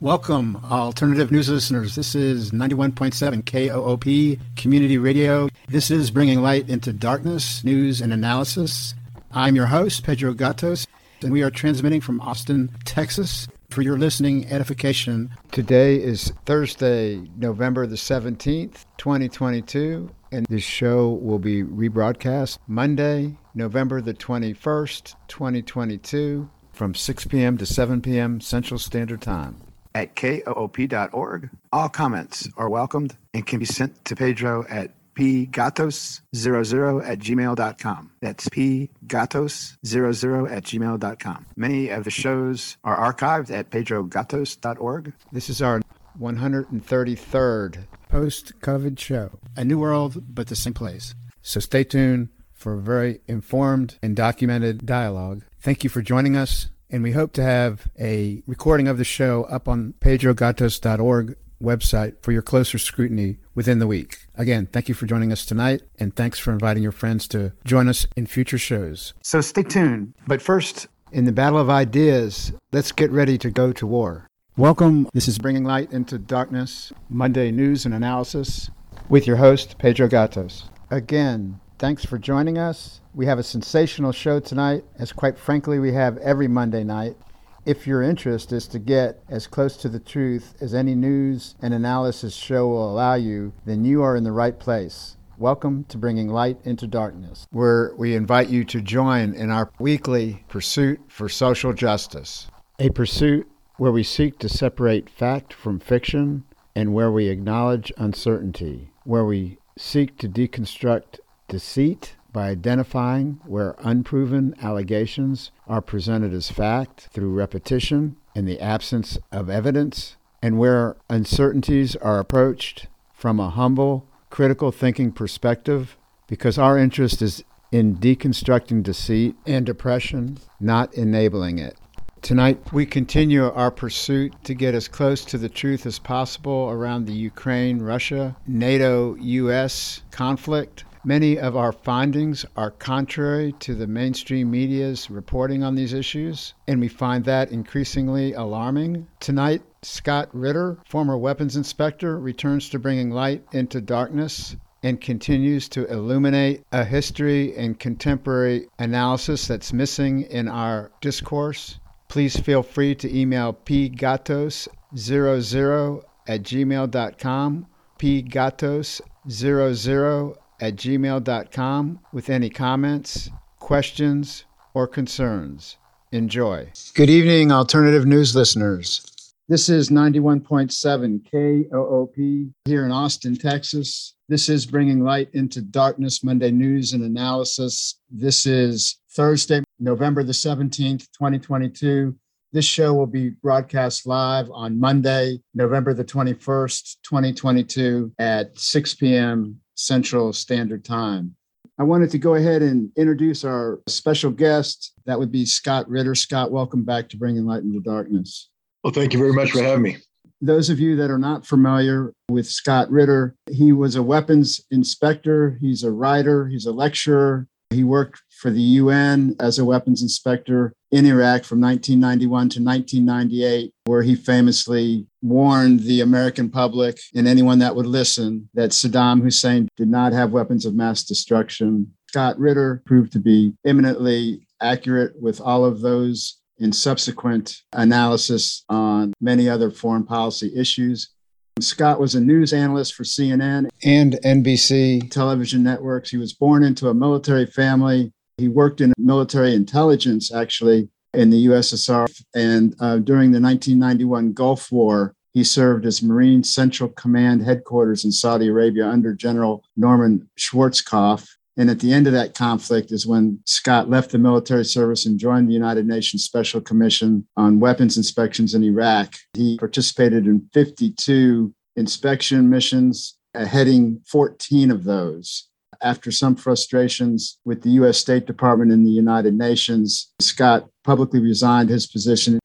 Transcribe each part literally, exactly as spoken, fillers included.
Welcome, alternative news listeners. This is ninety-one point seven K O O P Community Radio. This is Bringing Light into Darkness, News and Analysis. I'm your host, Pedro Gatos, and we are transmitting from Austin, Texas, for your listening edification. Today is Thursday, November the seventeenth, twenty twenty-two, and this show will be rebroadcast Monday, November the twenty-first, twenty twenty-two, from six p.m. to seven p.m. Central Standard Time. At K O O P dot org, all comments are welcomed and can be sent to Pedro at p gatos zero zero at gmail dot com. That's p gatos zero zero at gmail dot com. Many of the shows are archived at pedro gatos dot org. This is our one hundred thirty-third post-COVID show. A new world, but the same place. So stay tuned for a very informed and documented dialogue. Thank you for joining us, and we hope to have a recording of the show up on pedro gatos dot org website for your closer scrutiny within the week. Again, thank you for joining us tonight, and thanks for inviting your friends to join us in future shows. So stay tuned. But first, in the battle of ideas, let's get ready to go to war. Welcome. This is Bringing Light into Darkness, Monday News and Analysis, with your host, Pedro Gatos. Again, thanks for joining us. We have a sensational show tonight, as quite frankly we have every Monday night. If your interest is to get as close to the truth as any news and analysis show will allow you, then you are in the right place. Welcome to Bringing Light into Darkness, where we invite you to join in our weekly pursuit for social justice, a pursuit where we seek to separate fact from fiction and where we acknowledge uncertainty, where we seek to deconstruct deceit by identifying where unproven allegations are presented as fact through repetition and the absence of evidence, and where uncertainties are approached from a humble, critical thinking perspective, because our interest is in deconstructing deceit and oppression, not enabling it. Tonight, we continue our pursuit to get as close to the truth as possible around the Ukraine-Russia, NATO-U S conflict. Many of our findings are contrary to the mainstream media's reporting on these issues, and we find that increasingly alarming. Tonight, Scott Ritter, former weapons inspector, returns to Bringing Light into Darkness and continues to illuminate a history and contemporary analysis that's missing in our discourse. Please feel free to email p gatos zero zero at gmail dot com, p gatos zero zero at gmail dot com with any comments, questions, or concerns. Enjoy. Good evening, alternative news listeners. This is ninety-one point seven K O O P here in Austin, Texas. This is Bringing Light into Darkness, Monday News and Analysis. This is Thursday, November the seventeenth, twenty twenty-two. This show will be broadcast live on Monday, November the twenty-first, twenty twenty-two at six p.m. Central Standard Time. I wanted to go ahead and introduce our special guest. That would be Scott Ritter. Scott, welcome back to Bringing Light into Darkness. Well, thank you very much for having me. Those of you that are not familiar with Scott Ritter, he was a weapons inspector. He's a writer. He's a lecturer. He worked for the U N as a weapons inspector in Iraq from nineteen ninety-one to nineteen ninety-eight, where he famously warned the American public and anyone that would listen that Saddam Hussein did not have weapons of mass destruction. Scott Ritter proved to be eminently accurate with all of those in subsequent analysis on many other foreign policy issues. Scott was a news analyst for C N N and N B C television networks. He was born into a military family. He worked in military intelligence, actually, in the U S S R. And uh, during the nineteen ninety-one Gulf War, he served as Marine Central Command Headquarters in Saudi Arabia under General Norman Schwarzkopf. And at the end of that conflict is when Scott left the military service and joined the United Nations Special Commission on Weapons Inspections in Iraq. He participated in fifty-two inspection missions, heading fourteen of those. After some frustrations with the U S State Department and the United Nations, Scott publicly resigned his position.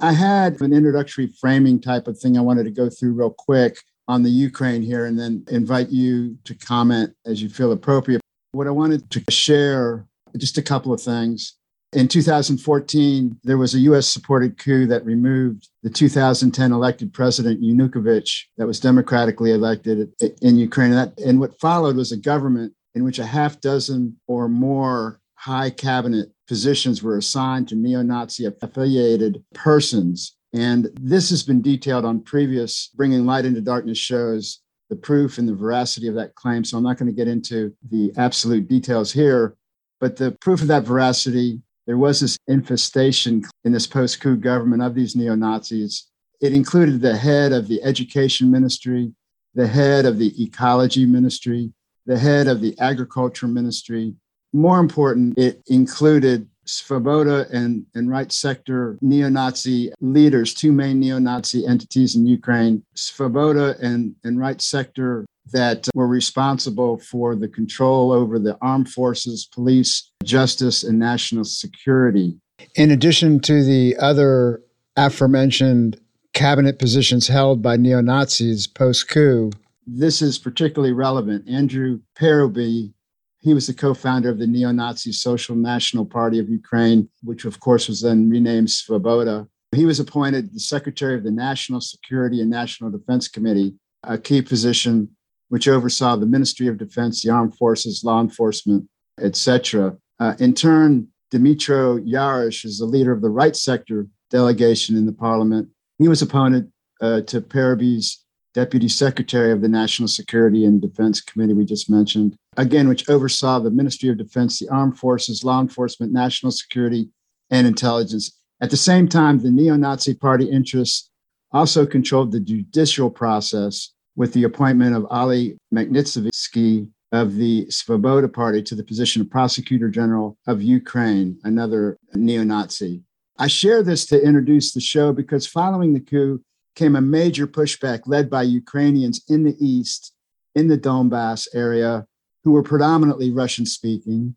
I had an introductory framing type of thing I wanted to go through real quick on the Ukraine here and then invite you to comment as you feel appropriate. What I wanted to share, just a couple of things. In two thousand fourteen, there was a U S-supported coup that removed the two thousand ten elected president Yanukovych that was democratically elected in Ukraine. And, that, and what followed was a government in which a half dozen or more high cabinet positions were assigned to neo-Nazi affiliated persons. And this has been detailed on previous Bringing Light into Darkness shows, the proof and the veracity of that claim. So I'm not going to get into the absolute details here, but the proof of that veracity, there was this infestation in this post-coup government of these neo-Nazis. It included the head of the education ministry, the head of the ecology ministry, the head of the agriculture ministry. More important, it included Svoboda and, and Right Sector neo-Nazi leaders, two main neo-Nazi entities in Ukraine, Svoboda and, and Right Sector that were responsible for the control over the armed forces, police, justice, and national security. In addition to the other aforementioned cabinet positions held by neo-Nazis post-coup, this is particularly relevant. Andrew Parubiy, he was the co-founder of the neo-Nazi Social National Party of Ukraine, which of course was then renamed Svoboda. He was appointed the secretary of the National Security and National Defense Committee, a key position which oversaw the Ministry of Defense, the Armed Forces, law enforcement, et cetera. Uh, in turn, Dmytro Yarosh is the leader of the Right Sector delegation in the parliament. He was appointed uh, to Parubiy's deputy secretary of the National Security and Defense Committee we just mentioned, again, which oversaw the Ministry of Defense, the Armed Forces, law enforcement, national security, and intelligence. At the same time, the neo-Nazi party interests also controlled the judicial process with the appointment of Ali Magnitsky of the Svoboda Party to the position of Prosecutor General of Ukraine, another neo-Nazi. I share this to introduce the show because following the coup came a major pushback led by Ukrainians in the east, in the Donbas area, who were predominantly Russian-speaking.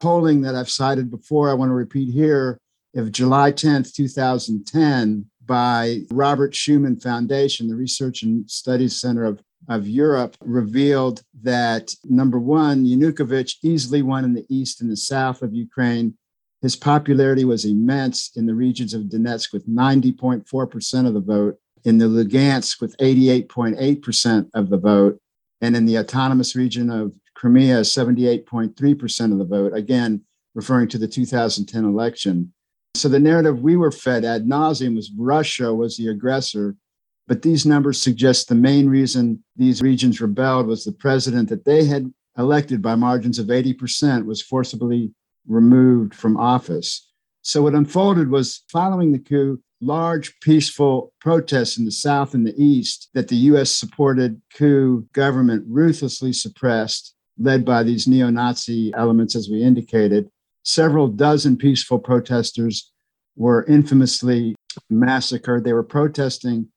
Polling that I've cited before, I want to repeat here, of July tenth, twenty ten, by Robert Schuman Foundation, the Research and Studies Center of, of Europe, revealed that, number one, Yanukovych easily won in the east and the south of Ukraine. His popularity was immense in the regions of Donetsk with ninety point four percent of the vote, in the Lugansk with eighty-eight point eight percent of the vote, and in the autonomous region of Crimea, seventy-eight point three percent of the vote, again, referring to the two thousand ten election. So the narrative we were fed ad nauseum was Russia was the aggressor, but these numbers suggest the main reason these regions rebelled was the president that they had elected by margins of eighty percent was forcibly removed from office. So what unfolded was, following the coup, large peaceful protests in the South and the East that the U S-supported coup government ruthlessly suppressed, led by these neo-Nazi elements, as we indicated. Several dozen peaceful protesters were infamously massacred. They were protesting.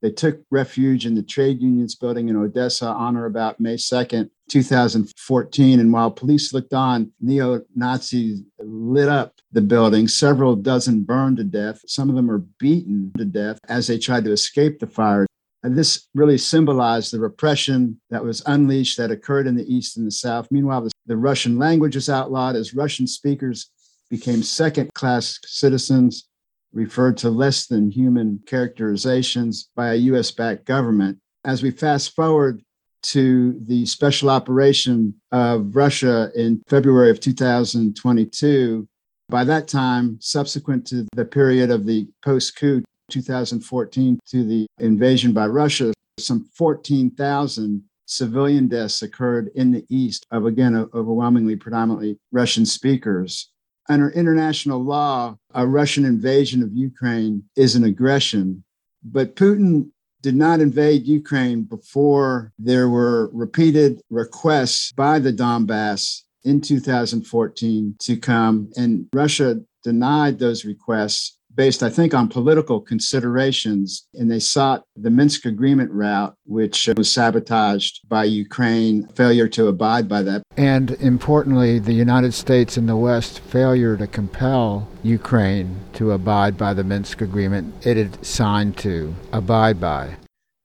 They took refuge in the trade unions building in Odessa on or about May second, twenty fourteen. And while police looked on, neo-Nazis lit up the building. Several dozen burned to death. Some of them were beaten to death as they tried to escape the fire. And this really symbolized the repression that was unleashed that occurred in the East and the South. Meanwhile, the, the Russian language was outlawed as Russian speakers became second-class citizens, referred to less than human characterizations by a U S-backed government. As we fast forward to the special operation of Russia in February of two thousand twenty-two, by that time, subsequent to the period of the post-coup two thousand fourteen to the invasion by Russia, some fourteen thousand civilian deaths occurred in the east of, again, overwhelmingly predominantly Russian speakers. Under international law, a Russian invasion of Ukraine is an aggression, but Putin did not invade Ukraine before there were repeated requests by the Donbass in two thousand fourteen to come, and Russia denied those requests based, I think, on political considerations, and they sought the Minsk Agreement route, which was sabotaged by Ukraine, failure to abide by that. And importantly, the United States and the West failure to compel Ukraine to abide by the Minsk Agreement it had signed to abide by.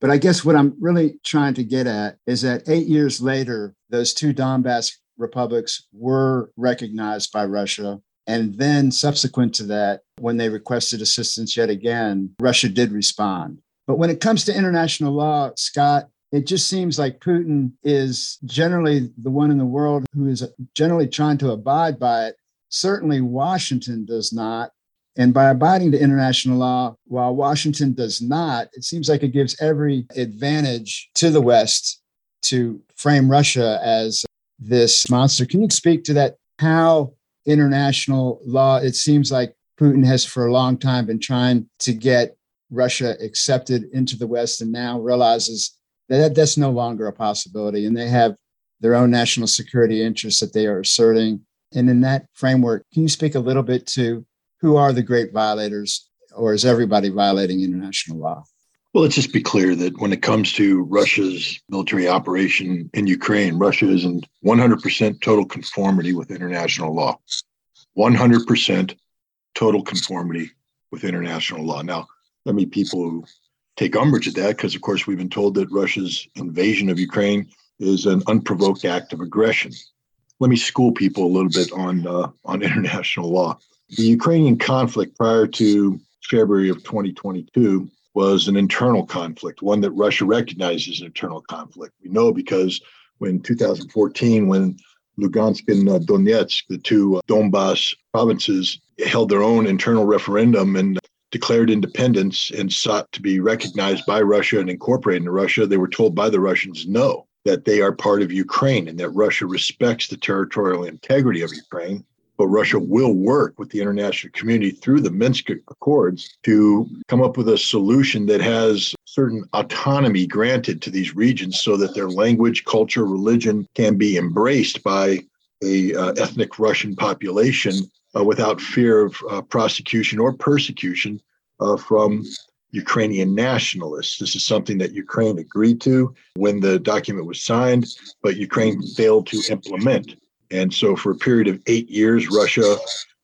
But I guess what I'm really trying to get at is that eight years later, those two Donbass republics were recognized by Russia. And then subsequent to that, when they requested assistance yet again, Russia did respond. But when it comes to international law, Scott, it just seems like Putin is generally the one in the world who is generally trying to abide by it. Certainly Washington does not. And by abiding to international law, while Washington does not, it seems like it gives every advantage to the West to frame Russia as this monster. Can you speak to that? How international law, it seems like Putin has for a long time been trying to get Russia accepted into the West and now realizes that that's no longer a possibility. And they have their own national security interests that they are asserting. And in that framework, can you speak a little bit to who are the great violators, or is everybody violating international law? Well, let's just be clear that when it comes to Russia's military operation in Ukraine, Russia is in one hundred percent total conformity with international law. one hundred percent total conformity with international law. Now, I mean, people who take umbrage at that because, of course, we've been told that Russia's invasion of Ukraine is an unprovoked act of aggression. Let me school people a little bit on uh, on international law. The Ukrainian conflict prior to February of twenty twenty-two was an internal conflict, one that Russia recognized as an internal conflict. We know because in two thousand fourteen, when Lugansk and uh, Donetsk, the two uh, Donbas provinces, held their own internal referendum and uh, declared independence and sought to be recognized by Russia and incorporated into Russia, they were told by the Russians no, that they are part of Ukraine and that Russia respects the territorial integrity of Ukraine. But Russia will work with the international community through the Minsk Accords to come up with a solution that has certain autonomy granted to these regions so that their language, culture, religion can be embraced by a uh, ethnic Russian population uh, without fear of uh, prosecution or persecution uh, from Ukrainian nationalists. This is something that Ukraine agreed to when the document was signed, but Ukraine failed to implement. And so for a period of eight years, Russia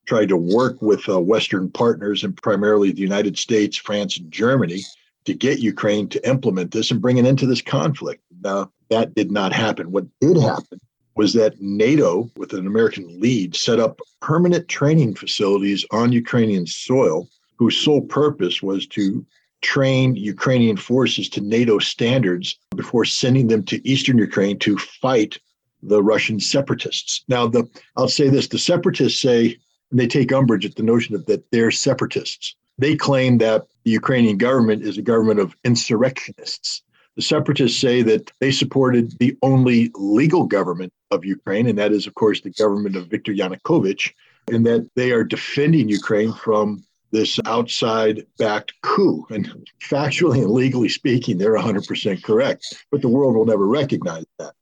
tried to work with uh, Western partners and primarily the United States, France, and Germany to get Ukraine to implement this and bring an end to this conflict. Now, that did not happen. What did happen was that NATO, with an American lead, set up permanent training facilities on Ukrainian soil whose sole purpose was to train Ukrainian forces to NATO standards before sending them to Eastern Ukraine to fight the Russian separatists. Now, the I'll say this, the separatists say, and they take umbrage at the notion of that they're separatists. They claim that the Ukrainian government is a government of insurrectionists. The separatists say that they supported the only legal government of Ukraine, and that is, of course, the government of Viktor Yanukovych, and that they are defending Ukraine from this outside-backed coup. And factually and legally speaking, they're one hundred percent correct, but the world will never recognize that.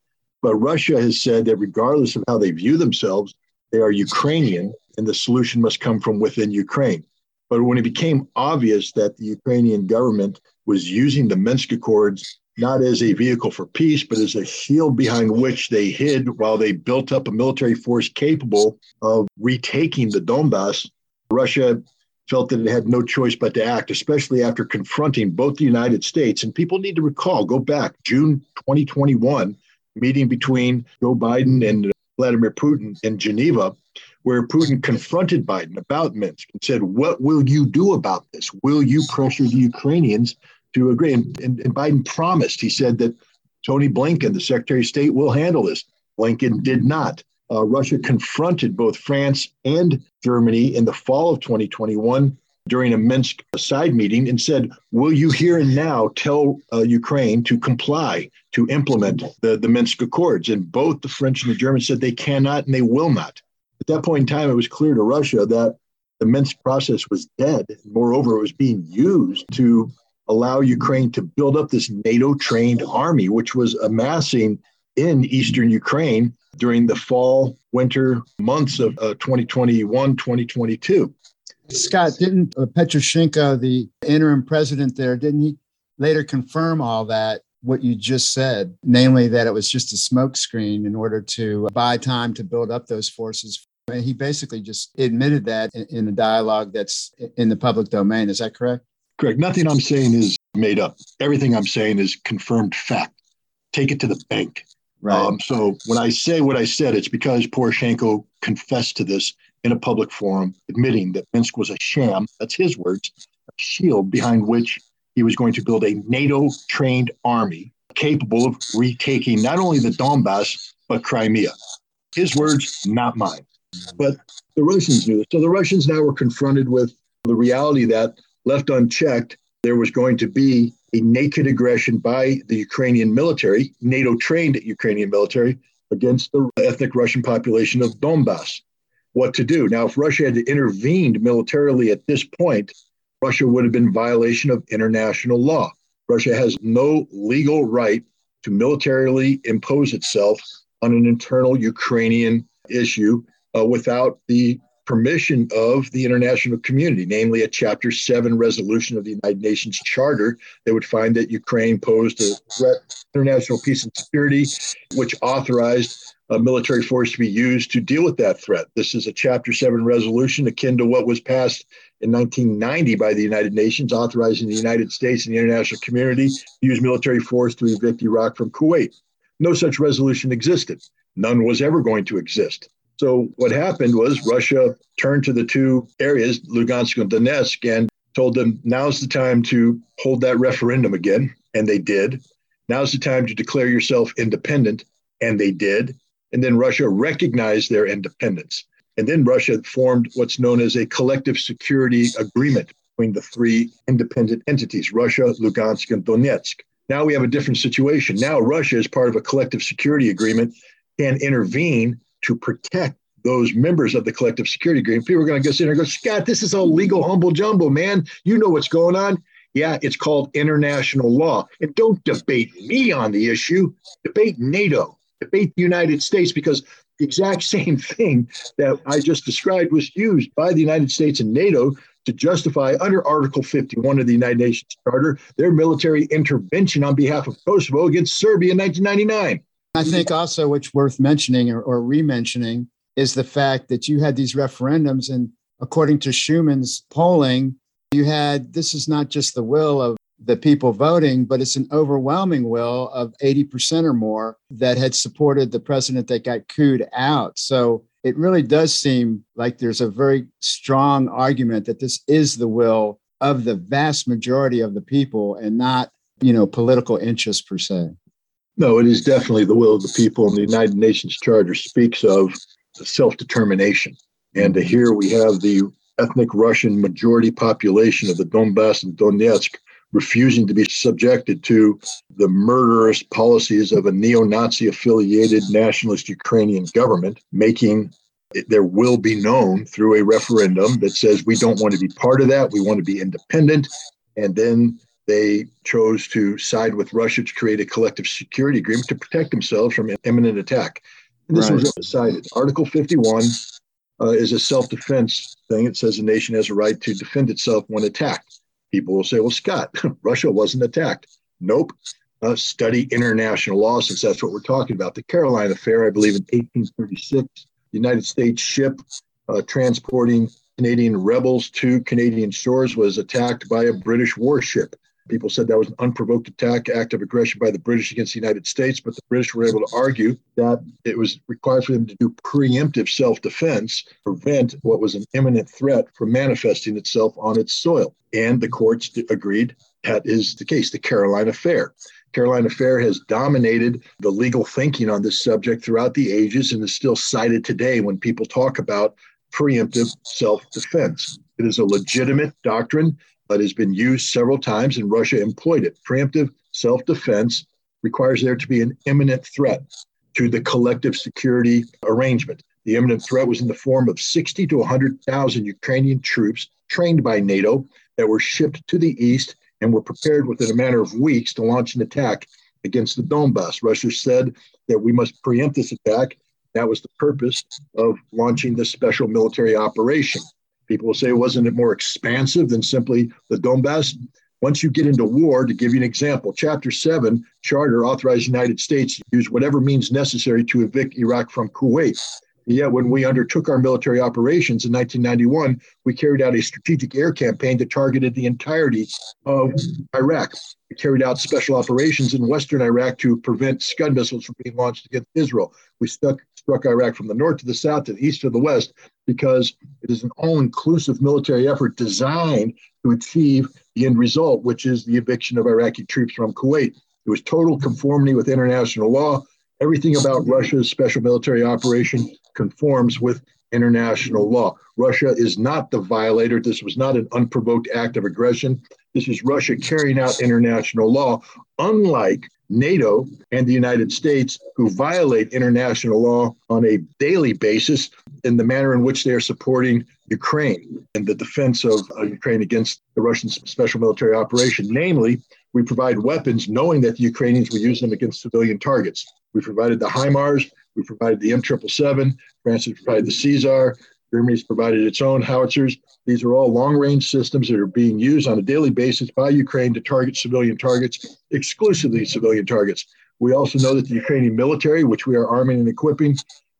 But Russia has said that regardless of how they view themselves, they are Ukrainian and the solution must come from within Ukraine. But when it became obvious that the Ukrainian government was using the Minsk Accords not as a vehicle for peace, but as a shield behind which they hid while they built up a military force capable of retaking the Donbas, Russia felt that it had no choice but to act, especially after confronting both the United States. And people need to recall, go back, June twenty twenty-one, meeting between Joe Biden and Vladimir Putin in Geneva, where Putin confronted Biden about Minsk and said, what will you do about this? Will you pressure the Ukrainians to agree? And, and, and Biden promised. He said that Tony Blinken, the Secretary of State, will handle this. Blinken did not. Uh, Russia confronted both France and Germany in the fall of twenty twenty-one during a Minsk side meeting and said, will you here and now tell uh, Ukraine to comply, to implement the, the Minsk Accords? And both the French and the Germans said they cannot and they will not. At that point in time, it was clear to Russia that the Minsk process was dead. Moreover, it was being used to allow Ukraine to build up this NATO-trained army, which was amassing in eastern Ukraine during the fall, winter months of uh, twenty twenty-one, twenty twenty-two. Scott, didn't Petroshenko, the interim president there, didn't he later confirm all that, what you just said, namely that it was just a smokescreen in order to buy time to build up those forces? And he basically just admitted that in the dialogue that's in the public domain. Is that correct? Correct. Nothing I'm saying is made up. Everything I'm saying is confirmed fact. Take it to the bank. Right. Um, so when I say what I said, it's because Poroshenko confessed to this in a public forum, admitting that Minsk was a sham, that's his words, a shield behind which he was going to build a NATO-trained army capable of retaking not only the Donbas, but Crimea. His words, not mine. But the Russians knew it. So the Russians now were confronted with the reality that, left unchecked, there was going to be a naked aggression by the Ukrainian military, NATO-trained Ukrainian military, against the ethnic Russian population of Donbas. What to do? Now, if Russia had intervened militarily at this point, Russia would have been in violation of international law. Russia has no legal right to militarily impose itself on an internal Ukrainian issue uh, without the permission of the international community, namely a Chapter seven resolution of the United Nations Charter that would find that Ukraine posed a threat to international peace and security, which authorized a military force to be used to deal with that threat. This is a Chapter seven resolution akin to what was passed in nineteen ninety by the United Nations, authorizing the United States and the international community to use military force to evict Iraq from Kuwait. No such resolution existed. None was ever going to exist. So what happened was Russia turned to the two areas, Lugansk and Donetsk, and told them, now's the time to hold that referendum again, and they did. Now's the time to declare yourself independent, and they did. And then Russia recognized their independence. And then Russia formed what's known as a collective security agreement between the three independent entities, Russia, Lugansk, and Donetsk. Now we have a different situation. Now Russia, as part of a collective security agreement, can intervene to protect those members of the collective security agreement. People are going to go in and go, Scott, this is all legal humble jumble, man. You know what's going on. Yeah, it's called international law. And don't debate me on the issue. Debate NATO. Debate the United States, because the exact same thing that I just described was used by the United States and NATO to justify under Article fifty-one of the United Nations Charter their military intervention on behalf of Kosovo against Serbia in nineteen ninety-nine. I think also what's worth mentioning or, or re-mentioning is the fact that you had these referendums, and according to Schumann's polling, you had, this is not just the will of the people voting, but it's an overwhelming will of eighty percent or more that had supported the president that got cooed out. So it really does seem like there's a very strong argument that this is the will of the vast majority of the people and not, you know, political interests per se. No, it is definitely the will of the people, and the United Nations Charter speaks of self-determination. And here we have the ethnic Russian majority population of the Donbas and Donetsk refusing to be subjected to the murderous policies of a neo-Nazi-affiliated nationalist Ukrainian government, making their will be known through a referendum that says, we don't want to be part of that, we want to be independent, and then they chose to side with Russia to create a collective security agreement to protect themselves from imminent attack. And this right. was decided. Article fifty-one uh, is a self-defense thing. It says a nation has a right to defend itself when attacked. People will say, well, Scott, Russia wasn't attacked. Nope. Uh, study international law, since that's what we're talking about. The Caroline Affair, I believe, in eighteen thirty-six, the United States ship uh, transporting Canadian rebels to Canadian shores was attacked by a British warship. People said that was an unprovoked attack, act of aggression by the British against the United States, but the British were able to argue that it was required for them to do preemptive self-defense to prevent what was an imminent threat from manifesting itself on its soil. And the courts agreed that is the case, the Caroline Affair. Caroline Affair has dominated the legal thinking on this subject throughout the ages and is still cited today when people talk about preemptive self-defense. It is a legitimate doctrine. It has been used several times, and Russia employed it. Preemptive self-defense requires there to be an imminent threat to the collective security arrangement. The imminent threat was in the form of sixty to one hundred thousand Ukrainian troops trained by NATO that were shipped to the east and were prepared within a matter of weeks to launch an attack against the Donbas. Russia said that we must preempt this attack. That was the purpose of launching this special military operation. People will say, wasn't it more expansive than simply the Donbass? Once you get into war, to give you an example, Chapter seven Charter authorized the United States to use whatever means necessary to evict Iraq from Kuwait. Yeah, when we undertook our military operations in nineteen ninety-one, we carried out a strategic air campaign that targeted the entirety of Iraq. We carried out special operations in western Iraq to prevent Scud missiles from being launched against Israel. We stuck, struck Iraq from the north to the south, to the east to the west, because it is an all-inclusive military effort designed to achieve the end result, which is the eviction of Iraqi troops from Kuwait. It was total conformity with international law. Everything about Russia's special military operation conforms with international law. Russia is not the violator. This was not an unprovoked act of aggression. This is Russia carrying out international law, unlike NATO and the United States, who violate international law on a daily basis in the manner in which they are supporting Ukraine and the defense of Ukraine against the Russian special military operation. Namely, we provide weapons knowing that the Ukrainians will use them against civilian targets. We provided the HIMARS, we provided the M seven seven seven, France has provided the Caesar, Germany has provided its own howitzers. These are all long-range systems that are being used on a daily basis by Ukraine to target civilian targets, exclusively civilian targets. We also know that the Ukrainian military, which we are arming and equipping,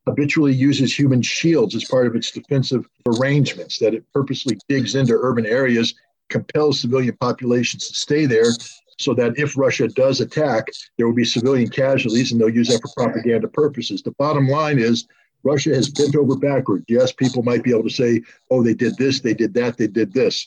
habitually uses human shields as part of its defensive arrangements, that it purposely digs into urban areas, compels civilian populations to stay there, so that if Russia does attack, there will be civilian casualties, and they'll use that for propaganda purposes. The bottom line is Russia has bent over backward. Yes, people might be able to say, oh, they did this, they did that, they did this.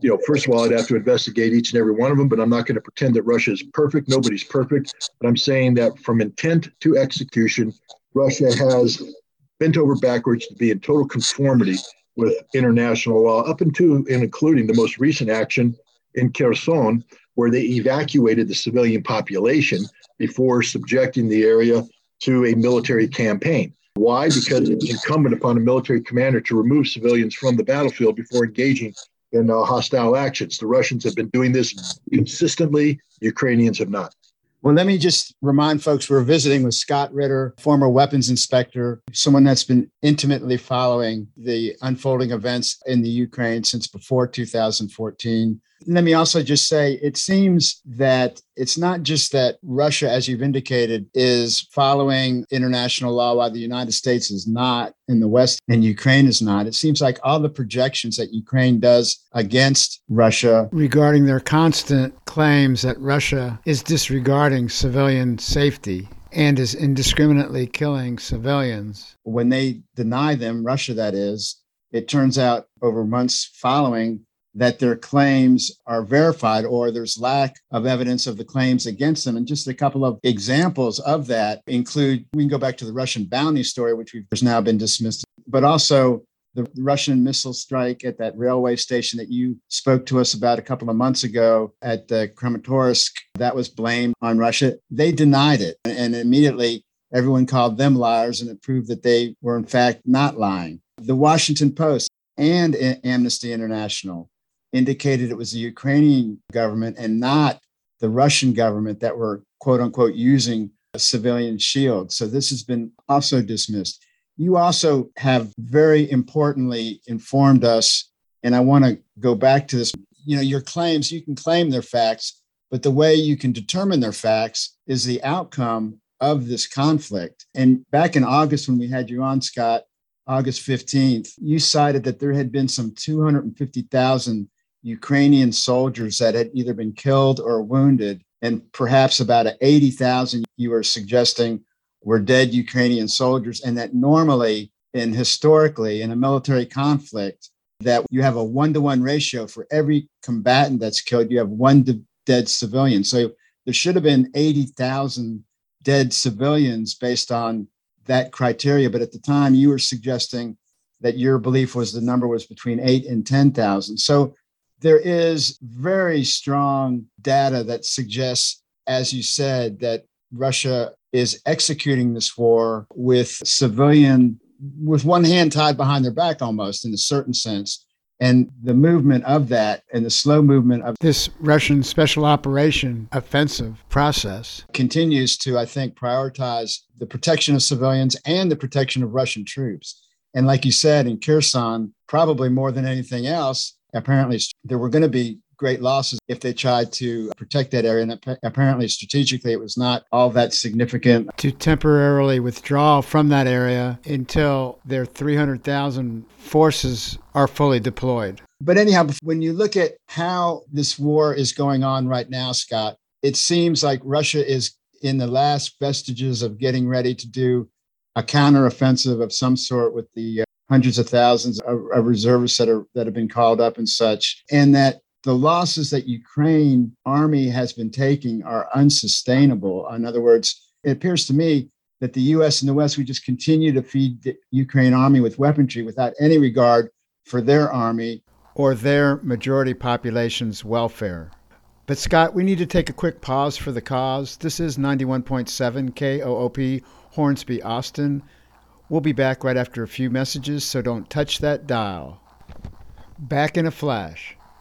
You know, first of all, I'd have to investigate each and every one of them, but I'm not going to pretend that Russia is perfect. Nobody's perfect. But I'm saying that from intent to execution, Russia has bent over backwards to be in total conformity with international law, up into and including the most recent action in Kherson, where they evacuated the civilian population before subjecting the area to a military campaign. Why? Because it's incumbent upon a military commander to remove civilians from the battlefield before engaging in uh, hostile actions. The Russians have been doing this consistently. The Ukrainians have not. Well, let me just remind folks, we're visiting with Scott Ritter, former weapons inspector, someone that's been intimately following the unfolding events in the Ukraine since before two thousand fourteen. Let me also just say, it seems that it's not just that Russia, as you've indicated, is following international law while the United States is not, in the West, and Ukraine is not. It seems like all the projections that Ukraine does against Russia regarding their constant claims that Russia is disregarding civilian safety and is indiscriminately killing civilians. When they deny them, Russia that is, it turns out over months following that their claims are verified, or there's lack of evidence of the claims against them. And just a couple of examples of that include, we can go back to the Russian bounty story, which we've, has now been dismissed, but also the Russian missile strike at that railway station that you spoke to us about a couple of months ago at the Krematorsk, that was blamed on Russia. They denied it, and immediately everyone called them liars, and it proved that they were in fact not lying. The Washington Post and Amnesty International indicated it was the Ukrainian government and not the Russian government that were, quote unquote, using a civilian shield. So this has been also dismissed. You also have very importantly informed us, and I want to go back to this, you know, your claims, you can claim they're facts, but the way you can determine they're facts is the outcome of this conflict. And back in August, when we had you on, Scott, August fifteenth, you cited that there had been some two hundred fifty thousand Ukrainian soldiers that had either been killed or wounded, and perhaps about eighty thousand, you were suggesting, were dead Ukrainian soldiers, and that normally and historically in a military conflict, that you have a one-to-one ratio for every combatant that's killed, you have one de- dead civilian. So there should have been eighty thousand dead civilians based on that criteria. But at the time, you were suggesting that your belief was the number was between eight and ten thousand. So there is very strong data that suggests, as you said, that Russia is executing this war with civilian, with one hand tied behind their back almost in a certain sense. And the movement of that and the slow movement of this Russian special operation offensive process continues to, I think, prioritize the protection of civilians and the protection of Russian troops. And like you said, in Kherson, probably more than anything else, apparently there were going to be great losses if they tried to protect that area. And ap- apparently strategically, it was not all that significant. To temporarily withdraw from that area until their three hundred thousand forces are fully deployed. But anyhow, when you look at how this war is going on right now, Scott, it seems like Russia is in the last vestiges of getting ready to do a counteroffensive of some sort with the uh, hundreds of thousands of, of reservists that are that have been called up and such, and that the losses that Ukraine army has been taking are unsustainable. In other words, it appears to me that the U S and the West, we just continue to feed the Ukraine army with weaponry without any regard for their army or their majority population's welfare. But Scott, we need to take a quick pause for the cause. This is ninety-one point seven K O O P, Hornsby, Austin. We'll be back right after a few messages, so don't touch that dial. Back in a flash.